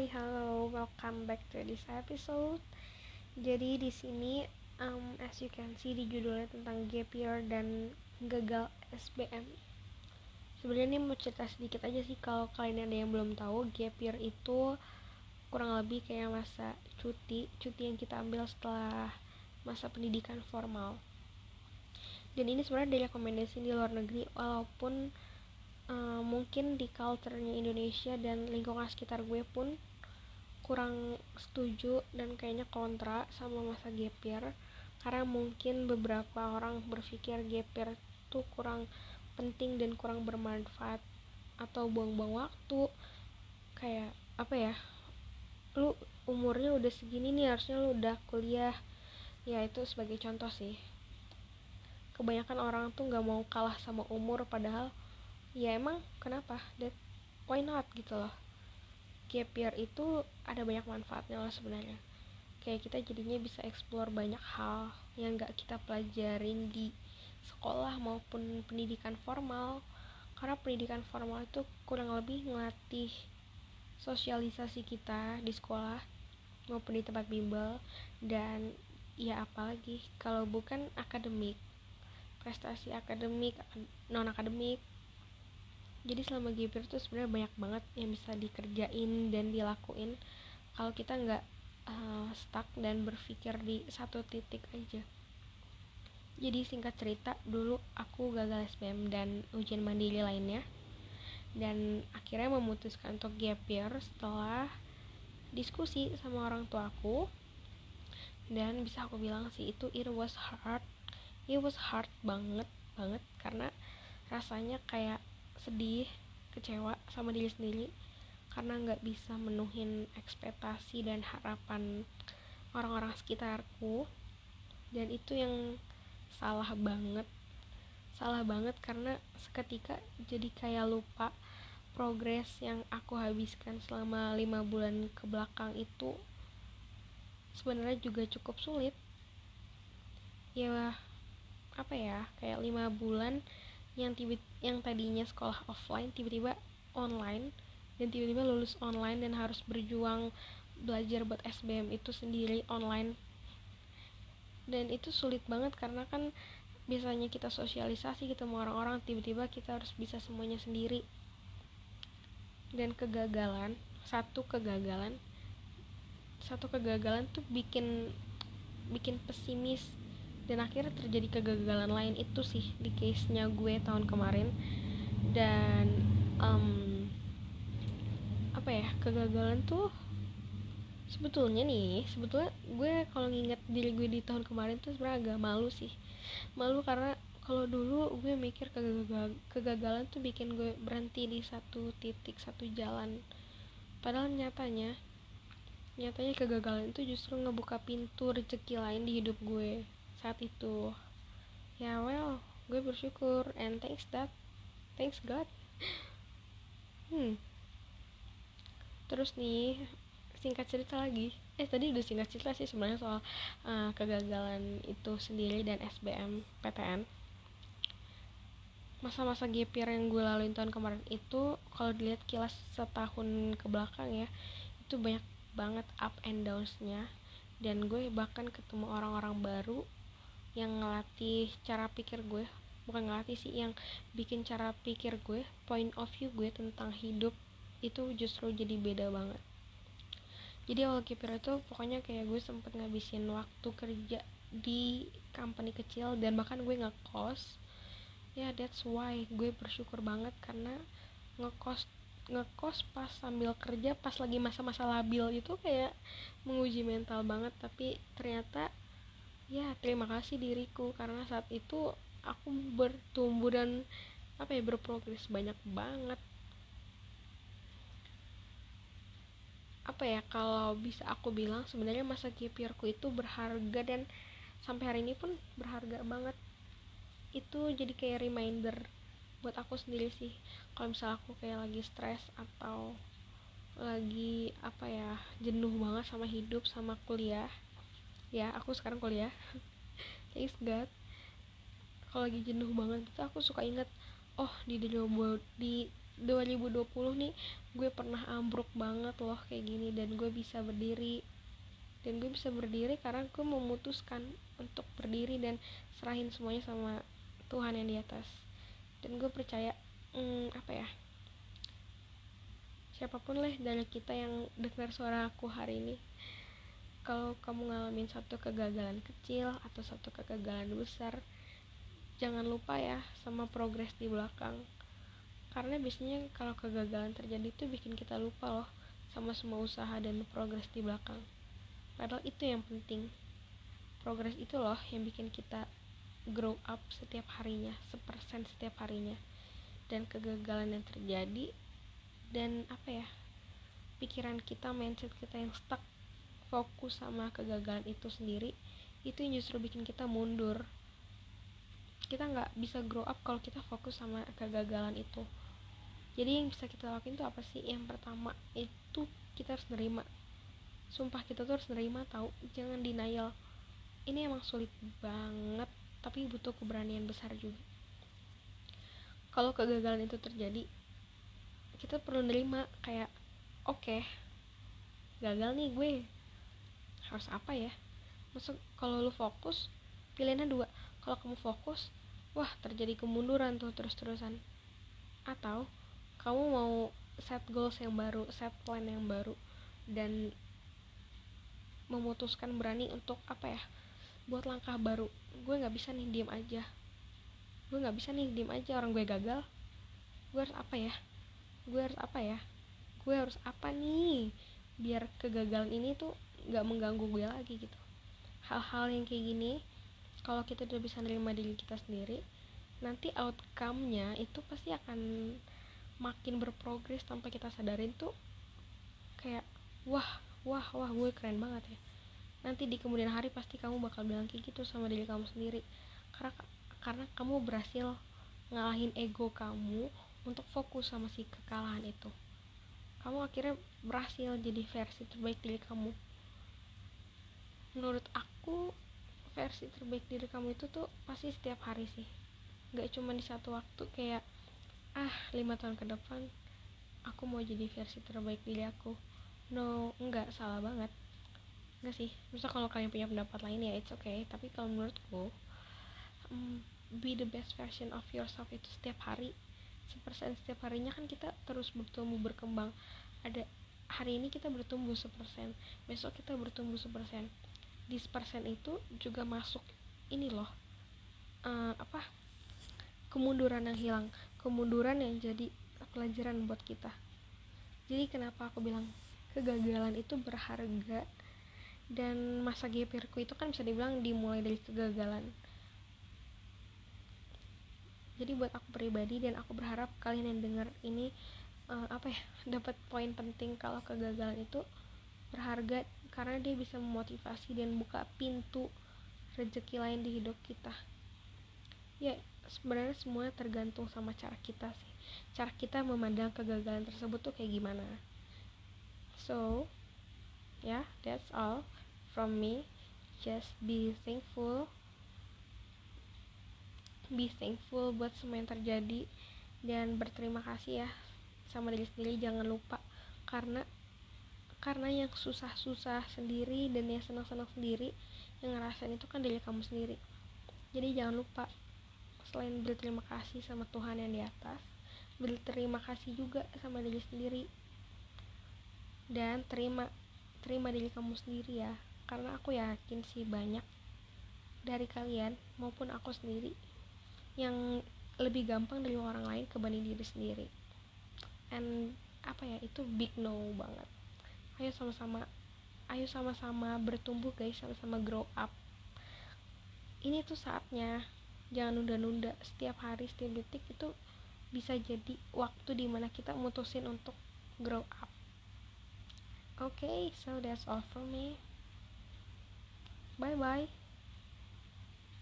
Hai, halo, welcome back to this episode. Jadi di sini as you can see di judulnya tentang gap year dan gagal SBM. Sebenarnya ini mau cerita sedikit aja sih, kalau kalian ada yang belum tahu, gap year itu kurang lebih kayak masa cuti yang kita ambil setelah masa pendidikan formal. Dan ini sebenarnya direkomendasi di luar negeri, walaupun mungkin di culture-nya Indonesia dan lingkungan sekitar gue pun kurang setuju dan kayaknya kontra sama masa gap year, karena mungkin beberapa orang berpikir gap year itu kurang penting dan kurang bermanfaat atau buang-buang waktu. Kayak apa ya, lu umurnya udah segini nih, harusnya lu udah kuliah. Ya itu sebagai contoh sih, kebanyakan orang tuh gak mau kalah sama umur, padahal ya emang kenapa, why not gitu loh. Gap year itu ada banyak manfaatnya lah sebenarnya. Kayak kita jadinya bisa explore banyak hal yang gak kita pelajarin di sekolah maupun pendidikan formal, karena pendidikan formal itu kurang lebih ngelatih sosialisasi kita di sekolah maupun di tempat bimbel. Dan ya apalagi kalau bukan akademik, prestasi akademik, non-akademik. Jadi selama gap year tuh sebenarnya banyak banget yang bisa dikerjain dan dilakuin kalau kita nggak stuck dan berpikir di satu titik aja. Jadi singkat cerita, dulu aku gagal SBM dan ujian mandiri lainnya, dan akhirnya memutuskan untuk gap year setelah diskusi sama orang tua aku. Dan bisa aku bilang sih itu it was hard banget, karena rasanya kayak sedih, kecewa sama diri sendiri karena gak bisa menuhin ekspektasi dan harapan orang-orang sekitarku. Dan itu yang salah banget karena seketika jadi kayak lupa progres yang aku habiskan selama 5 bulan kebelakang itu sebenarnya juga cukup sulit. Ya apa ya, kayak 5 bulan yang tadinya sekolah offline tiba-tiba online, dan tiba-tiba lulus online dan harus berjuang belajar buat SBM itu sendiri online. Dan itu sulit banget karena kan biasanya kita sosialisasi ketemu orang-orang, tiba-tiba kita harus bisa semuanya sendiri. Dan kegagalan tuh bikin pesimis, dan akhirnya terjadi kegagalan lain. Itu sih di case-nya gue tahun kemarin. Dan kegagalan tuh sebetulnya gue kalau nginget diri gue di tahun kemarin tuh sebenarnya agak malu karena kalau dulu gue mikir kegagalan tuh bikin gue berhenti di satu titik, satu jalan, padahal nyatanya kegagalan itu justru ngebuka pintu rezeki lain di hidup gue saat itu. Ya well, gue bersyukur and thanks God. Terus nih, singkat cerita lagi. Tadi udah singkat cerita sih sebenarnya soal kegagalan itu sendiri dan SBMPTN. Masa-masa gap year yang gue laluin tahun kemarin itu kalau dilihat kilas setahun ke belakang ya, itu banyak banget up and downs-nya. Dan gue bahkan ketemu orang-orang baru yang ngelatih cara pikir gue, bukan ngelatih sih, yang bikin cara pikir gue, point of view gue tentang hidup itu justru jadi beda banget. Jadi awal gap year itu pokoknya kayak gue sempet ngabisin waktu kerja di company kecil, dan bahkan gue ngekos. Ya that's why gue bersyukur banget karena ngekos pas sambil kerja, pas lagi masa-masa labil itu kayak menguji mental banget. Tapi ternyata ya terima kasih diriku, karena saat itu aku bertumbuh dan berprogres banyak banget. Kalau bisa aku bilang sebenarnya masa gap year-ku itu berharga, dan sampai hari ini pun berharga banget. Itu jadi kayak reminder buat aku sendiri sih, kalau misalnya aku kayak lagi stres atau lagi jenuh banget sama hidup, sama kuliah. Ya aku sekarang kuliah, thanks God. Kalau lagi jenuh banget itu aku suka inget, oh di 2020 nih gue pernah ambruk banget loh kayak gini, dan gue bisa berdiri. Dan gue bisa berdiri karena gue memutuskan untuk berdiri dan serahin semuanya sama Tuhan yang di atas. Dan gue percaya siapapun lah dari kita yang dengar suara aku hari ini, kalau kamu ngalamin satu kegagalan kecil atau satu kegagalan besar, jangan lupa ya sama progres di belakang. Karena biasanya kalau kegagalan terjadi itu bikin kita lupa loh sama semua usaha dan progres di belakang. Padahal itu yang penting. Progres itu loh yang bikin kita grow up setiap harinya, 1% setiap harinya. Dan kegagalan yang terjadi dan pikiran kita, mindset kita yang stuck fokus sama kegagalan itu sendiri, itu yang justru bikin kita mundur. Kita nggak bisa grow up kalau kita fokus sama kegagalan itu. Jadi yang bisa kita lakuin itu apa sih? Yang pertama itu kita harus nerima. Sumpah, kita tuh harus nerima, tahu? Jangan denial. Ini emang sulit banget, tapi butuh keberanian besar juga. Kalau kegagalan itu terjadi, kita perlu nerima kayak, oke, gagal nih gue. Harus apa ya? Maksud, kalau lu fokus, pilihannya dua. Kalau kamu fokus, wah terjadi kemunduran tuh terus-terusan. Atau kamu mau set goals yang baru, set plan yang baru, dan memutuskan berani untuk buat langkah baru. Gue nggak bisa nih diem aja, orang gue gagal, gue harus apa nih biar kegagalan ini tuh nggak mengganggu gue lagi gitu. Hal-hal yang kayak gini kalau kita udah bisa nerima diri kita sendiri, nanti outcome-nya itu pasti akan makin berprogres tanpa kita sadarin tuh. Kayak wah gue keren banget ya. Nanti di kemudian hari pasti kamu bakal bilang kayak gitu sama diri kamu sendiri, karena kamu berhasil ngalahin ego kamu untuk fokus sama si kekalahan itu. Kamu akhirnya berhasil jadi versi terbaik diri kamu. Menurut aku, versi terbaik diri kamu itu tuh pasti setiap hari sih, gak cuma di satu waktu. Kayak 5 tahun ke depan aku mau jadi versi terbaik diri aku. No, enggak, salah banget. Enggak sih, misal kalau kalian punya pendapat lain ya it's okay, tapi kalau menurutku be the best version of yourself itu setiap hari, 1% setiap harinya. Kan kita terus bertumbuh, berkembang. Ada hari ini kita bertumbuh 1%, besok kita bertumbuh 1%. Di 1% itu juga masuk ini loh, kemunduran yang hilang, kemunduran yang jadi pelajaran buat kita. Jadi kenapa aku bilang kegagalan itu berharga, dan masa GPR-ku itu kan bisa dibilang dimulai dari kegagalan. Jadi buat aku pribadi, dan aku berharap kalian yang dengar ini dapat poin penting kalau kegagalan itu berharga, karena dia bisa memotivasi dan buka pintu rezeki lain di hidup kita. Ya sebenarnya semuanya tergantung sama cara kita sih, cara kita memandang kegagalan tersebut tuh kayak gimana. So, yeah, that's all from me. Just be thankful. Be thankful buat semua yang terjadi, dan berterima kasih ya sama diri sendiri, jangan lupa. Karena yang susah-susah sendiri dan yang senang-senang sendiri, yang ngerasain itu kan diri kamu sendiri. Jadi jangan lupa, selain berterima kasih sama Tuhan yang di atas, berterima kasih juga sama diri sendiri. Dan terima diri kamu sendiri ya, karena aku yakin sih banyak dari kalian maupun aku sendiri yang lebih gampang dari orang lain kebanding diri sendiri. And itu big no banget. Ayo sama-sama bertumbuh guys, sama-sama grow up. Ini tuh saatnya, jangan nunda-nunda. Setiap hari, setiap detik itu bisa jadi waktu dimana kita mutusin untuk grow up. Okay, so that's all from me. Bye-bye.